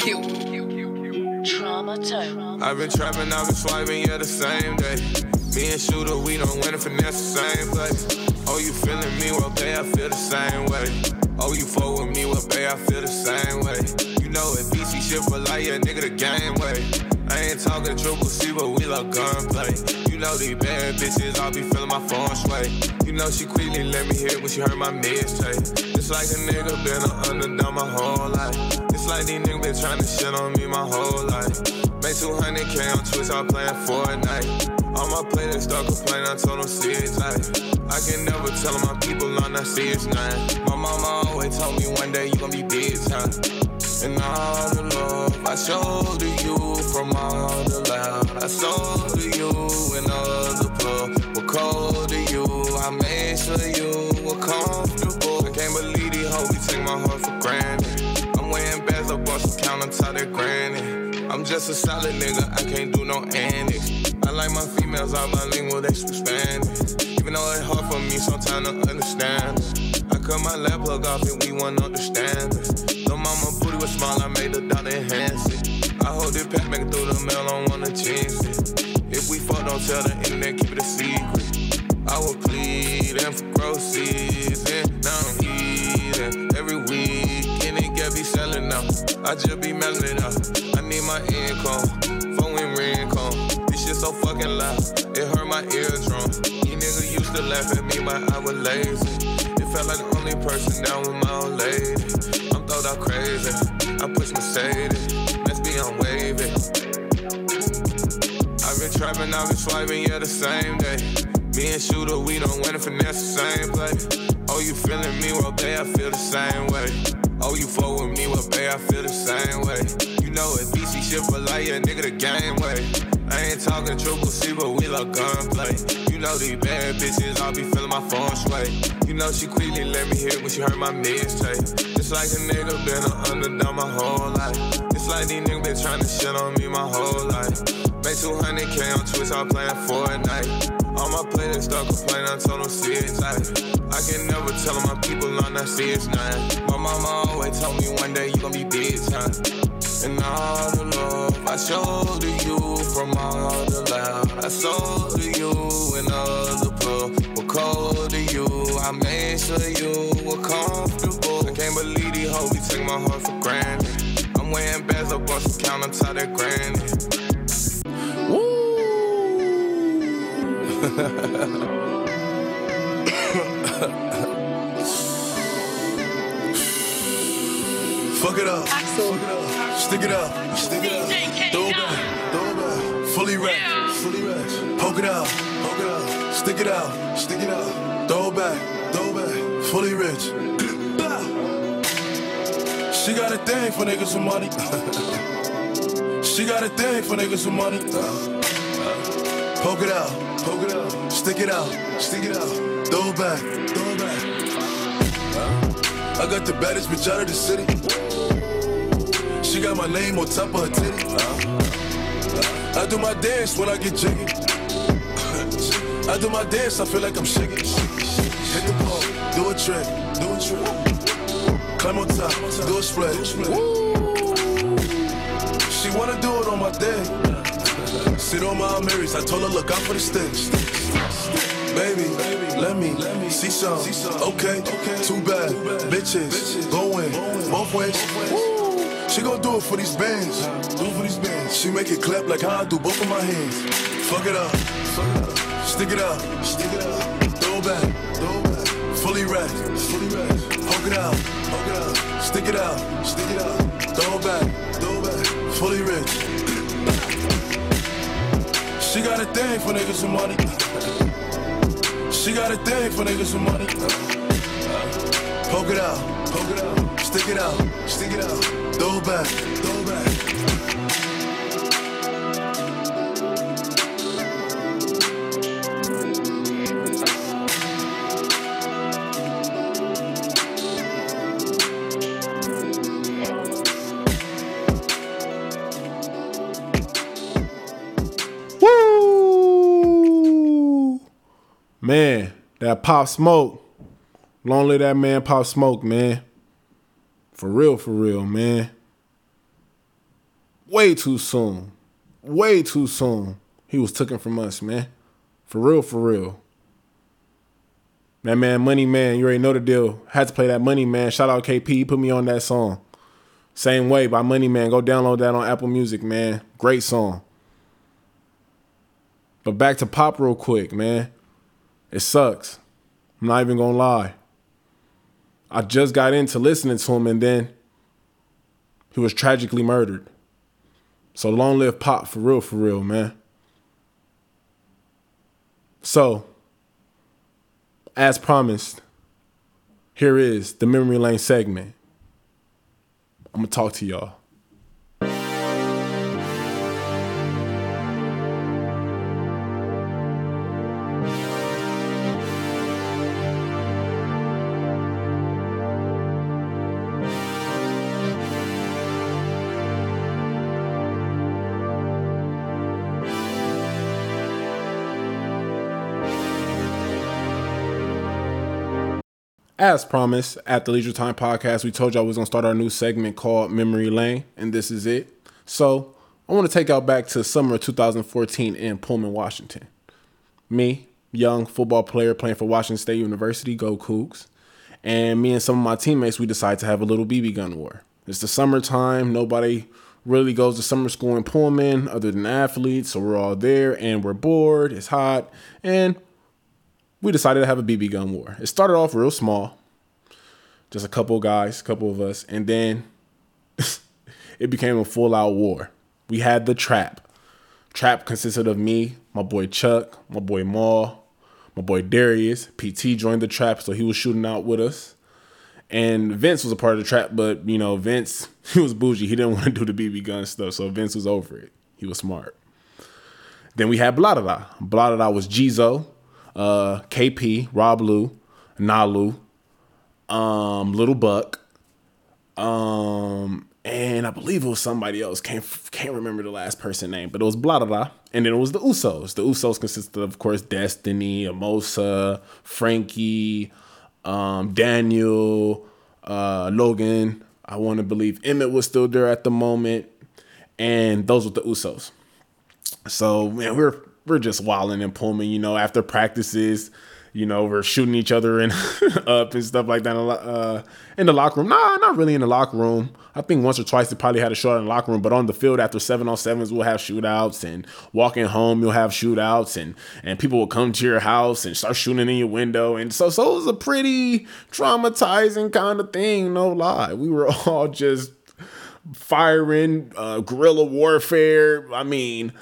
Podcast. Q. Trauma time. I've been trapping, I've been swiping, yeah, the same day. Me and Shooter, we don't win and finesse the same place. Oh, you feeling me, well, babe, I feel the same way. Oh, you fuck with me, well, babe, I feel the same way. You know it, BC shit for life, yeah, nigga, the game way. I ain't talking triple C, but we love gunplay. You know these bad bitches, I'll be feeling my phone sway. You know she quickly let me hear when she heard my mixtape. It's like a nigga been an underdog my whole life. It's like these niggas been trying to shit on me my whole life. Made 200K on Twitch, I'm playing Fortnite. On my plate, they start complaining, I told them, see it's life. I can never tell my people, I'm not serious, nothing. My mama always told me one day, you gon' be big time. And all the love I showed to you from all the love I sold to you and all the blood were cold to you. I made sure you were comfortable. I can't believe these hoes take my heart for granted. I'm way embarrassed, I bought some count on top of granny. I'm just a solid nigga, I can't do no antics. I like my females, all bilingual, they speak Spanish. Even though it's hard for me sometimes to understand it. I cut my lap plug off and we won't understand it. Though mama booty was small, I made the dollar enhance it. I hold it pack, make it through the mail, I don't wanna chance it. If we fuck, don't tell the internet, keep it a secret. I would plead and for groceries, and now I'm eating every week. And it get be selling up, I just be melting it up. I need my income, phone and rent come. So fucking loud, it hurt my eardrum. You niggas used to laugh at me, but I was lazy. It felt like the only person down with my old lady. I'm throwed out crazy, I push Mercedes. Let's be on wavy. I've been trapping, I've been swiping, yeah, the same day. Me and Shooter, we don't win and finesse the same play. Oh, you feeling me, well, babe, I feel the same way. Oh, you fuck with me, well, babe, I feel the same way. You know it, BC shit for life, yeah, nigga, the game way. I ain't talking triple C, but we love gunplay. You know these bad bitches, I'll be feeling my phone sway. You know she quickly let me hear when she heard my mixtape. It's like a nigga been an underdog my whole life. It's like these niggas been trying to shit on me my whole life. Made 200K on Twitch, I'm playing Fortnite. On my plate, they start complaining, I told them, see it's life. I can never tell my people, I'm not serious, nothing. My mama always told me one day, you gon' be big time. And all the love I showed to you from all the love I sold to you and all the blood were cold to you. I made sure you were comfortable. I can't believe these hoes be taking my heart for granted. I'm wearing bands, I bought some count on top of granny. Woo! Fuck it up. Fuck it up. Stick it up, stick it up, throw it back, fully wrapped, fully wrapped. Poke it up, stick it up, throw it back, fully rich. She got a thing for niggas with money. She got a thing for niggas with money. Poke it up, stick it up, throw it back. I got the baddest bitch out of the city. She got my name on top of her titty. I do my dance when I get jiggy. I do my dance, I feel like I'm shaking. Hit the pole, do a trick, Climb on top, do a split. She wanna do it on my day. Sit on my Amiris, I told her look out for the sticks. Baby, let me see some. Okay, too bad. Bitches, going both ways. She gon' do it for these bands. Do it for these bands. She make it clap like how I do both of my hands. Fuck it up. Fuck it up. Stick it up. Stick it up. Throw it back. Throw it back. Fully wrapped. Fully wrapped. Poke it out. Poke it out. Stick it out. Stick it out. Throw it back. Throw it back. Fully rich. She got a thing for niggas with money. She got a thing for niggas with money. Poke it out. Poke it out. Stick it out, stick it out, throw it back, throw it back. Woo! Man, that Pop Smoke. Long live that man Pop Smoke, man. For real, man. Way too soon. Way too soon. He was taken from us, man. For real, for real. That man, Money Man, you already know the deal. Had to play that Money Man. Shout out KP. He put me on that song. Same Way by Money Man. Go download that on Apple Music, man. Great song. But back to Pop real quick, man. It sucks. I'm not even gonna lie. I just got into listening to him, and then he was tragically murdered. So long live Pop, for real, man. So, as promised, here is the Memory Lane segment. I'm gonna talk to y'all. As promised, at the Leisure Time Podcast, we told y'all we was going to start our new segment called Memory Lane, and this is it. So, I want to take y'all back to summer of 2014 in Pullman, Washington. Me, young football player playing for Washington State University, go Cougs, and me and some of my teammates, we decided to have a little BB gun war. It's the summertime. Nobody really goes to summer school in Pullman other than athletes, so we're all there, and we're bored, it's hot, and we decided to have a BB gun war. It started off real small. Just a couple guys, a couple of us. And then it became a full-out war. We had the trap. Trap consisted of me, my boy Chuck, my boy Maul, my boy Darius. PT joined the trap, so he was shooting out with us. And Vince was a part of the trap, but, you know, Vince, he was bougie. He didn't want to do the BB gun stuff, so Vince was over it. He was smart. Then we had Bladada. Bladada was Jizo. KP, Rob Lou, Nalu, Little Buck, and I believe it was somebody else. Can't remember the last person's name, but it was blah, blah, blah. And then it was the Usos. The Usos consisted of course, Destiny, Amosa, Frankie, Daniel, Logan. I want to believe Emmett was still there at the moment. And those were the Usos. So, man, we're just wilding in Pullman, you know, after practices, you know, we're shooting each other and up and stuff like that in the locker room. Nah, not really in the locker room. I think once or twice they probably had a shot in the locker room, but on the field after 7-on-7s, we'll have shootouts, and walking home, you'll have shootouts, and people will come to your house and start shooting in your window. And so it was a pretty traumatizing kind of thing, no lie. We were all just firing, guerrilla warfare. I mean,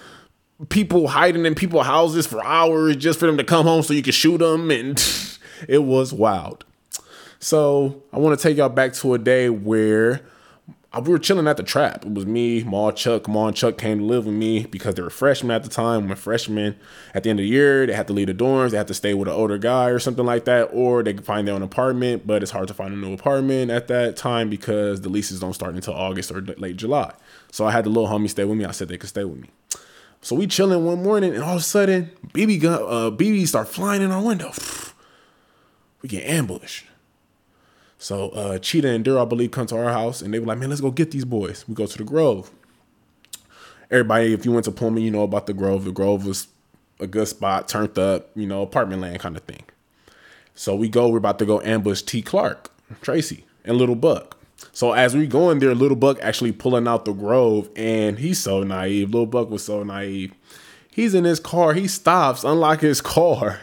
people hiding in people's houses for hours just for them to come home so you can shoot them. And it was wild. So I want to take y'all back to a day where we were chilling at the trap. It was me, Ma, Chuck. Ma and Chuck came to live with me because they were freshmen at the time. When freshmen, at the end of the year, they had to leave the dorms. They had to stay with an older guy or something like that. Or they could find their own apartment. But it's hard to find a new apartment at that time because the leases don't start until August or late July. So I had the little homie stay with me. I said they could stay with me. So we chilling one morning, and all of a sudden, BB start flying in our window. We get ambushed. So Cheetah and Dura, I believe, come to our house, and they were like, man, let's go get these boys. We go to the Grove. Everybody, if you went to Pullman, you know about the Grove. The Grove was a good spot, turned up, you know, apartment land kind of thing. So we're about to go ambush T. Clark, Tracy, and Little Buck. So as we go in there, Little Buck actually pulling out the Grove, and he's so naive. Little Buck was so naive. He's in his car. He stops, unlock his car.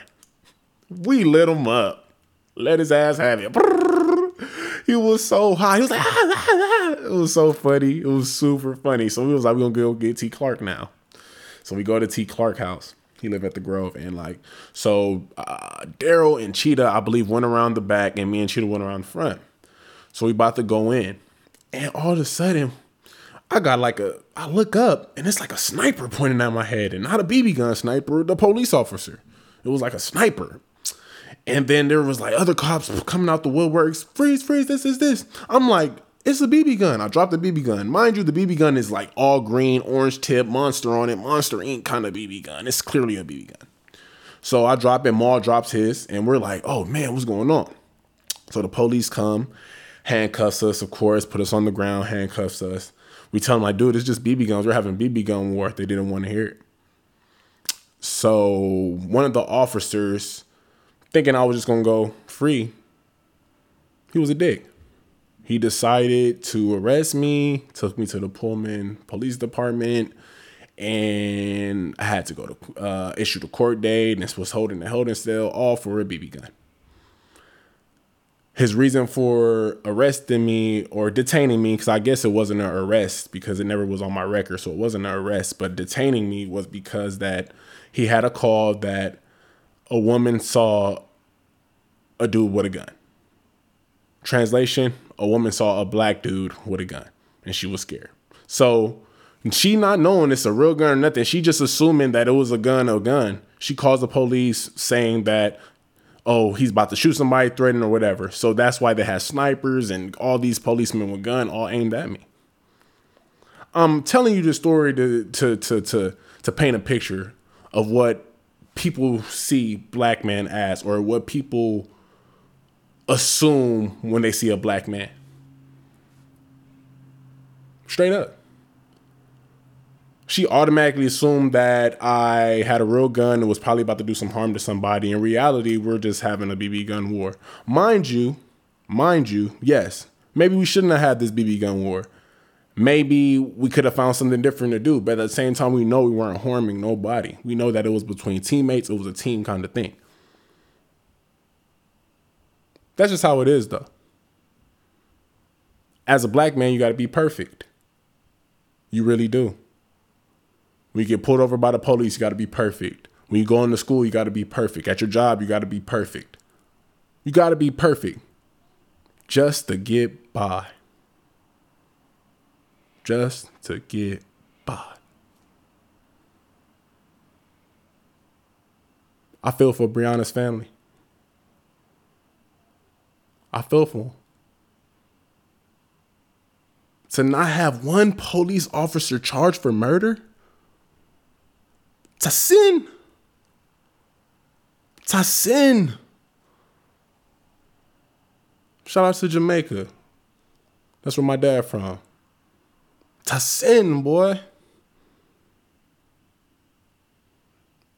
We lit him up. Let his ass have it. He was so high. He was like, ah, ah, ah. It was so funny. It was super funny. So we was like, we're going to go get T. Clark now. So we go to T. Clark's house. He lived at the Grove. And like, so Daryl and Cheetah, I believe, went around the back, and me and Cheetah went around the front. So we about to go in. And all of a sudden, I look up, and it's like a sniper pointing at my head. And not a BB gun sniper, the police officer. It was like a sniper. And then there was like other cops coming out the woodworks. Freeze, freeze, this is this. I'm like, it's a BB gun. I dropped the BB gun. Mind you, the BB gun is like all green, orange tip, Monster on it, Monster Inc. kind of BB gun. It's clearly a BB gun. So I drop it, Maul drops his, and we're like, oh man, what's going on? So the police come, handcuffs us, of course, put us on the ground, handcuffs us. We tell them like, dude, it's just BB guns. We're having BB gun war. They didn't want to hear it. So one of the officers, thinking I was just going to go free, he was a dick. He decided to arrest me, took me to the Pullman Police Department, and I had to go to issue the court date, and this was holding cell, all for a BB gun. His reason for arresting me or detaining me, because I guess it wasn't an arrest because it never was on my record, so it wasn't an arrest, but detaining me was because that he had a call that a woman saw a dude with a gun. Translation, a woman saw a black dude with a gun, and she was scared. So she not knowing it's a real gun or nothing. She just assuming that it was a gun. She calls the police saying that, oh, he's about to shoot somebody, threatening or whatever. So that's why they had snipers and all these policemen with guns all aimed at me. I'm telling you this story to paint a picture of what people see black man as, or what people assume when they see a black man. Straight up. She automatically assumed that I had a real gun and was probably about to do some harm to somebody. In reality, we're just having a BB gun war. Mind you, yes, maybe we shouldn't have had this BB gun war. Maybe we could have found something different to do. But at the same time, we know we weren't harming nobody. We know that it was between teammates. It was a team kind of thing. That's just how it is, though. As a black man, you got to be perfect. You really do. When you get pulled over by the police, you got to be perfect. When you go into school, you got to be perfect. At your job, you got to be perfect. You got to be perfect just to get by. Just to get by. I feel for Brianna's family. I feel for them. To not have one police officer charged for murder? It's a sin. It's a sin. Shout out to Jamaica. That's where my dad from. It's a sin, boy.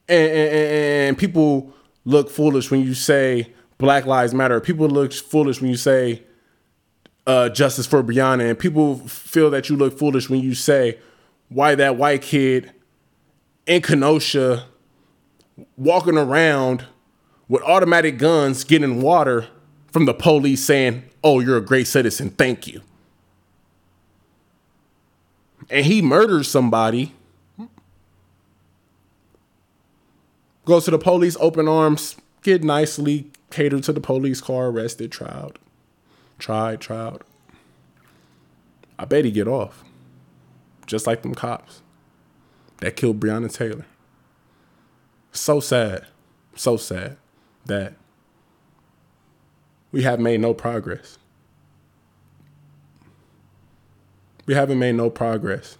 And people look foolish when you say Black Lives Matter. People look foolish when you say justice for Breonna. And people feel that you look foolish when you say why that white kid in Kenosha walking around with automatic guns getting water from the police saying, oh, you're a great citizen. Thank you. And he murders somebody, goes to the police, open arms, get nicely catered to the police car, arrested, tried. I bet he get off, just like them cops that killed Breonna Taylor. So sad that we have made no progress. We haven't made no progress.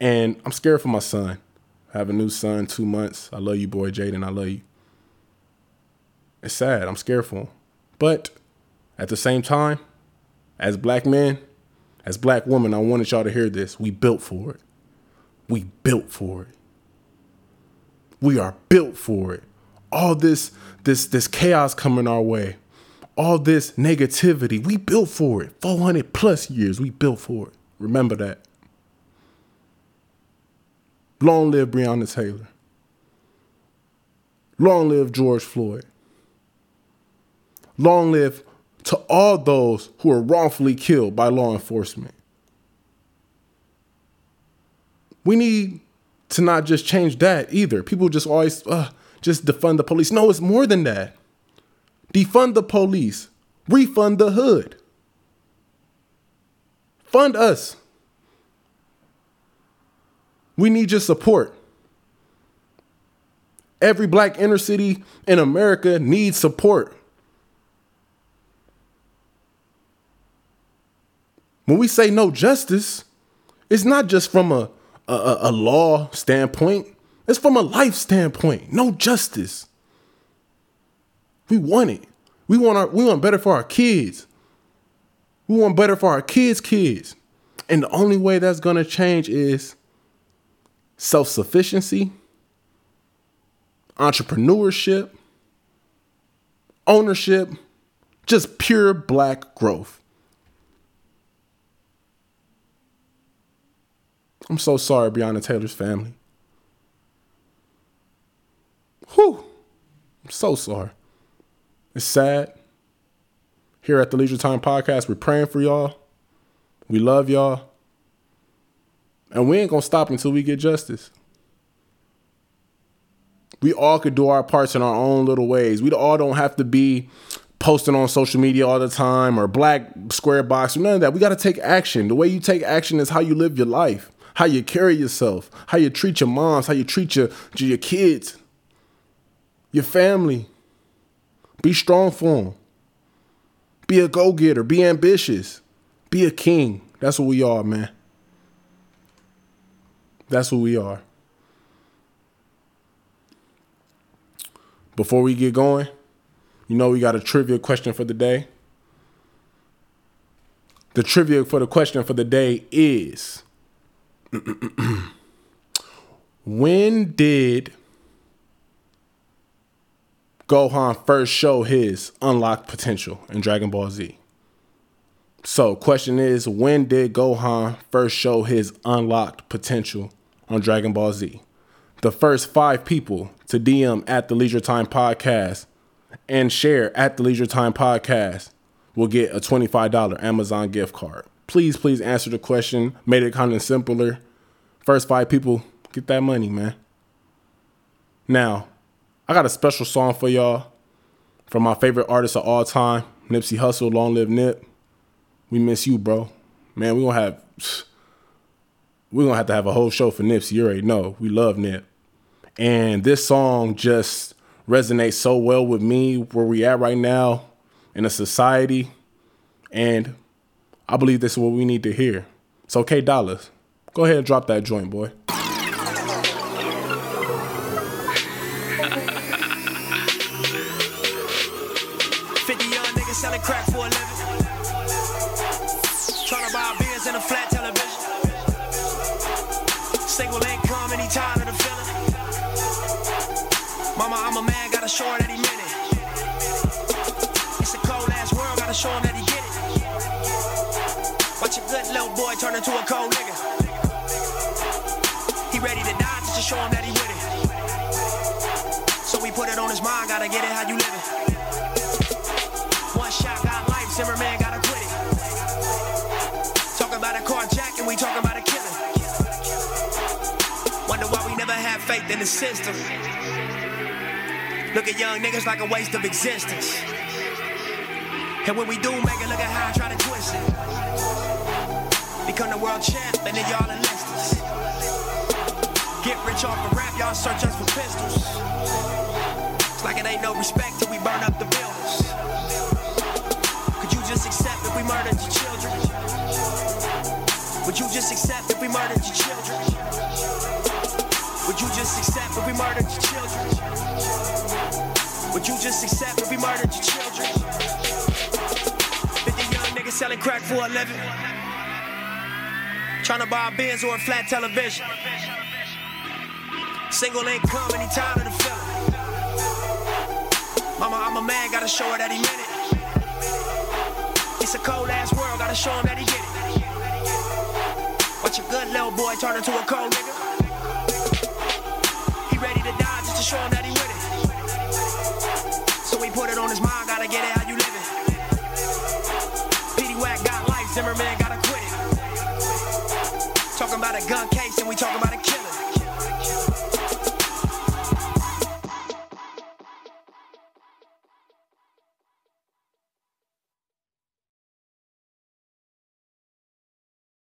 And I'm scared for my son. I have a new son, 2 months. I love you, boy, Jaden. I love you. It's sad. I'm scared for him. But at the same time, as black men, as black women, I wanted y'all to hear this. We built for it. We built for it. We are built for it. All this chaos coming our way. all this negativity. We built for it. 400 plus years, we built for it. Remember that. Long live Breonna Taylor. Long live George Floyd. Long live to all those who are wrongfully killed by law enforcement. We need to not just change that either. People just always just defund the police. No, it's more than that. Defund the police. Refund the hood. Fund us. We need your support. Every black inner city in America needs support. When we say no justice, it's not just from a law standpoint. It's from a life standpoint. No justice. We want it. We want better for our kids. We want better for our kids' kids. And the only way that's going to change is self-sufficiency, entrepreneurship, ownership, just pure black growth. I'm so sorry, Breonna Taylor's family. Whew. I'm so sorry. It's sad. Here at the Leisure Time Podcast, we're praying for y'all. We love y'all. And we ain't going to stop until we get justice. We all could do our parts in our own little ways. We all don't have to be posting on social media all the time or black square box or none of that. We got to take action. The way you take action is how you live your life, how you carry yourself, how you treat your moms, how you treat your kids, your family. Be strong for them. Be a go-getter. Be ambitious. Be a king. That's what we are, man. That's what we are. Before we get going, you know we got a trivia question for the day. The trivia for the question for the day is, when did Gohan first show his unlocked potential in Dragon Ball Z? So, question is, when did Gohan first show his unlocked potential on Dragon Ball Z? The first 5 people to DM at the Leisure Time Podcast and share at the Leisure Time Podcast will get a $25 Amazon gift card. Please answer the question. Made it kind of simpler. First 5 people, get that money, man. Now, I got a special song for y'all from my favorite artist of all time, Nipsey Hussle, Long Live Nip. We miss you, bro. Man, we're going to have to have a whole show for Nipsey. You already know. We love Nip. And this song just resonates so well with me, where we at right now in a society. And I believe this is what we need to hear. So, K Dollaz, go ahead and drop that joint, boy. Turn into a cold nigga. He ready to die just to show him that he with it. So we put it on his mind, gotta get it how you live it. One shot got life, Zimmerman gotta quit it. Talking about a carjack and we talking about a killing. Wonder why we never had faith in the system. Look at young niggas like a waste of existence. And when we do make it, look at how I try to twist it. Become the world champ and then y'all enlisters. Get rich off the rap, y'all search us for pistols. It's like it ain't no respect till we burn up the buildings. Could you just accept if we murdered your children? Would you just accept if we murdered your children? Would you just accept if we murdered your children? Would you just accept if we murdered your children? 50 young niggas selling crack for a living. Trying to buy a Benz or a flat television. Single income and he tired of the feeling. Mama, I'm a man, gotta show her that he meant it. It's a cold ass world, gotta show him that he get it. But your good little boy turn into a cold nigga. He ready to die just to show him that he with it. So he put it on his mind, gotta get it how you living. PD Wack got life, Zimmerman gotta quit it. Talking about a gun case and we talking about a killer.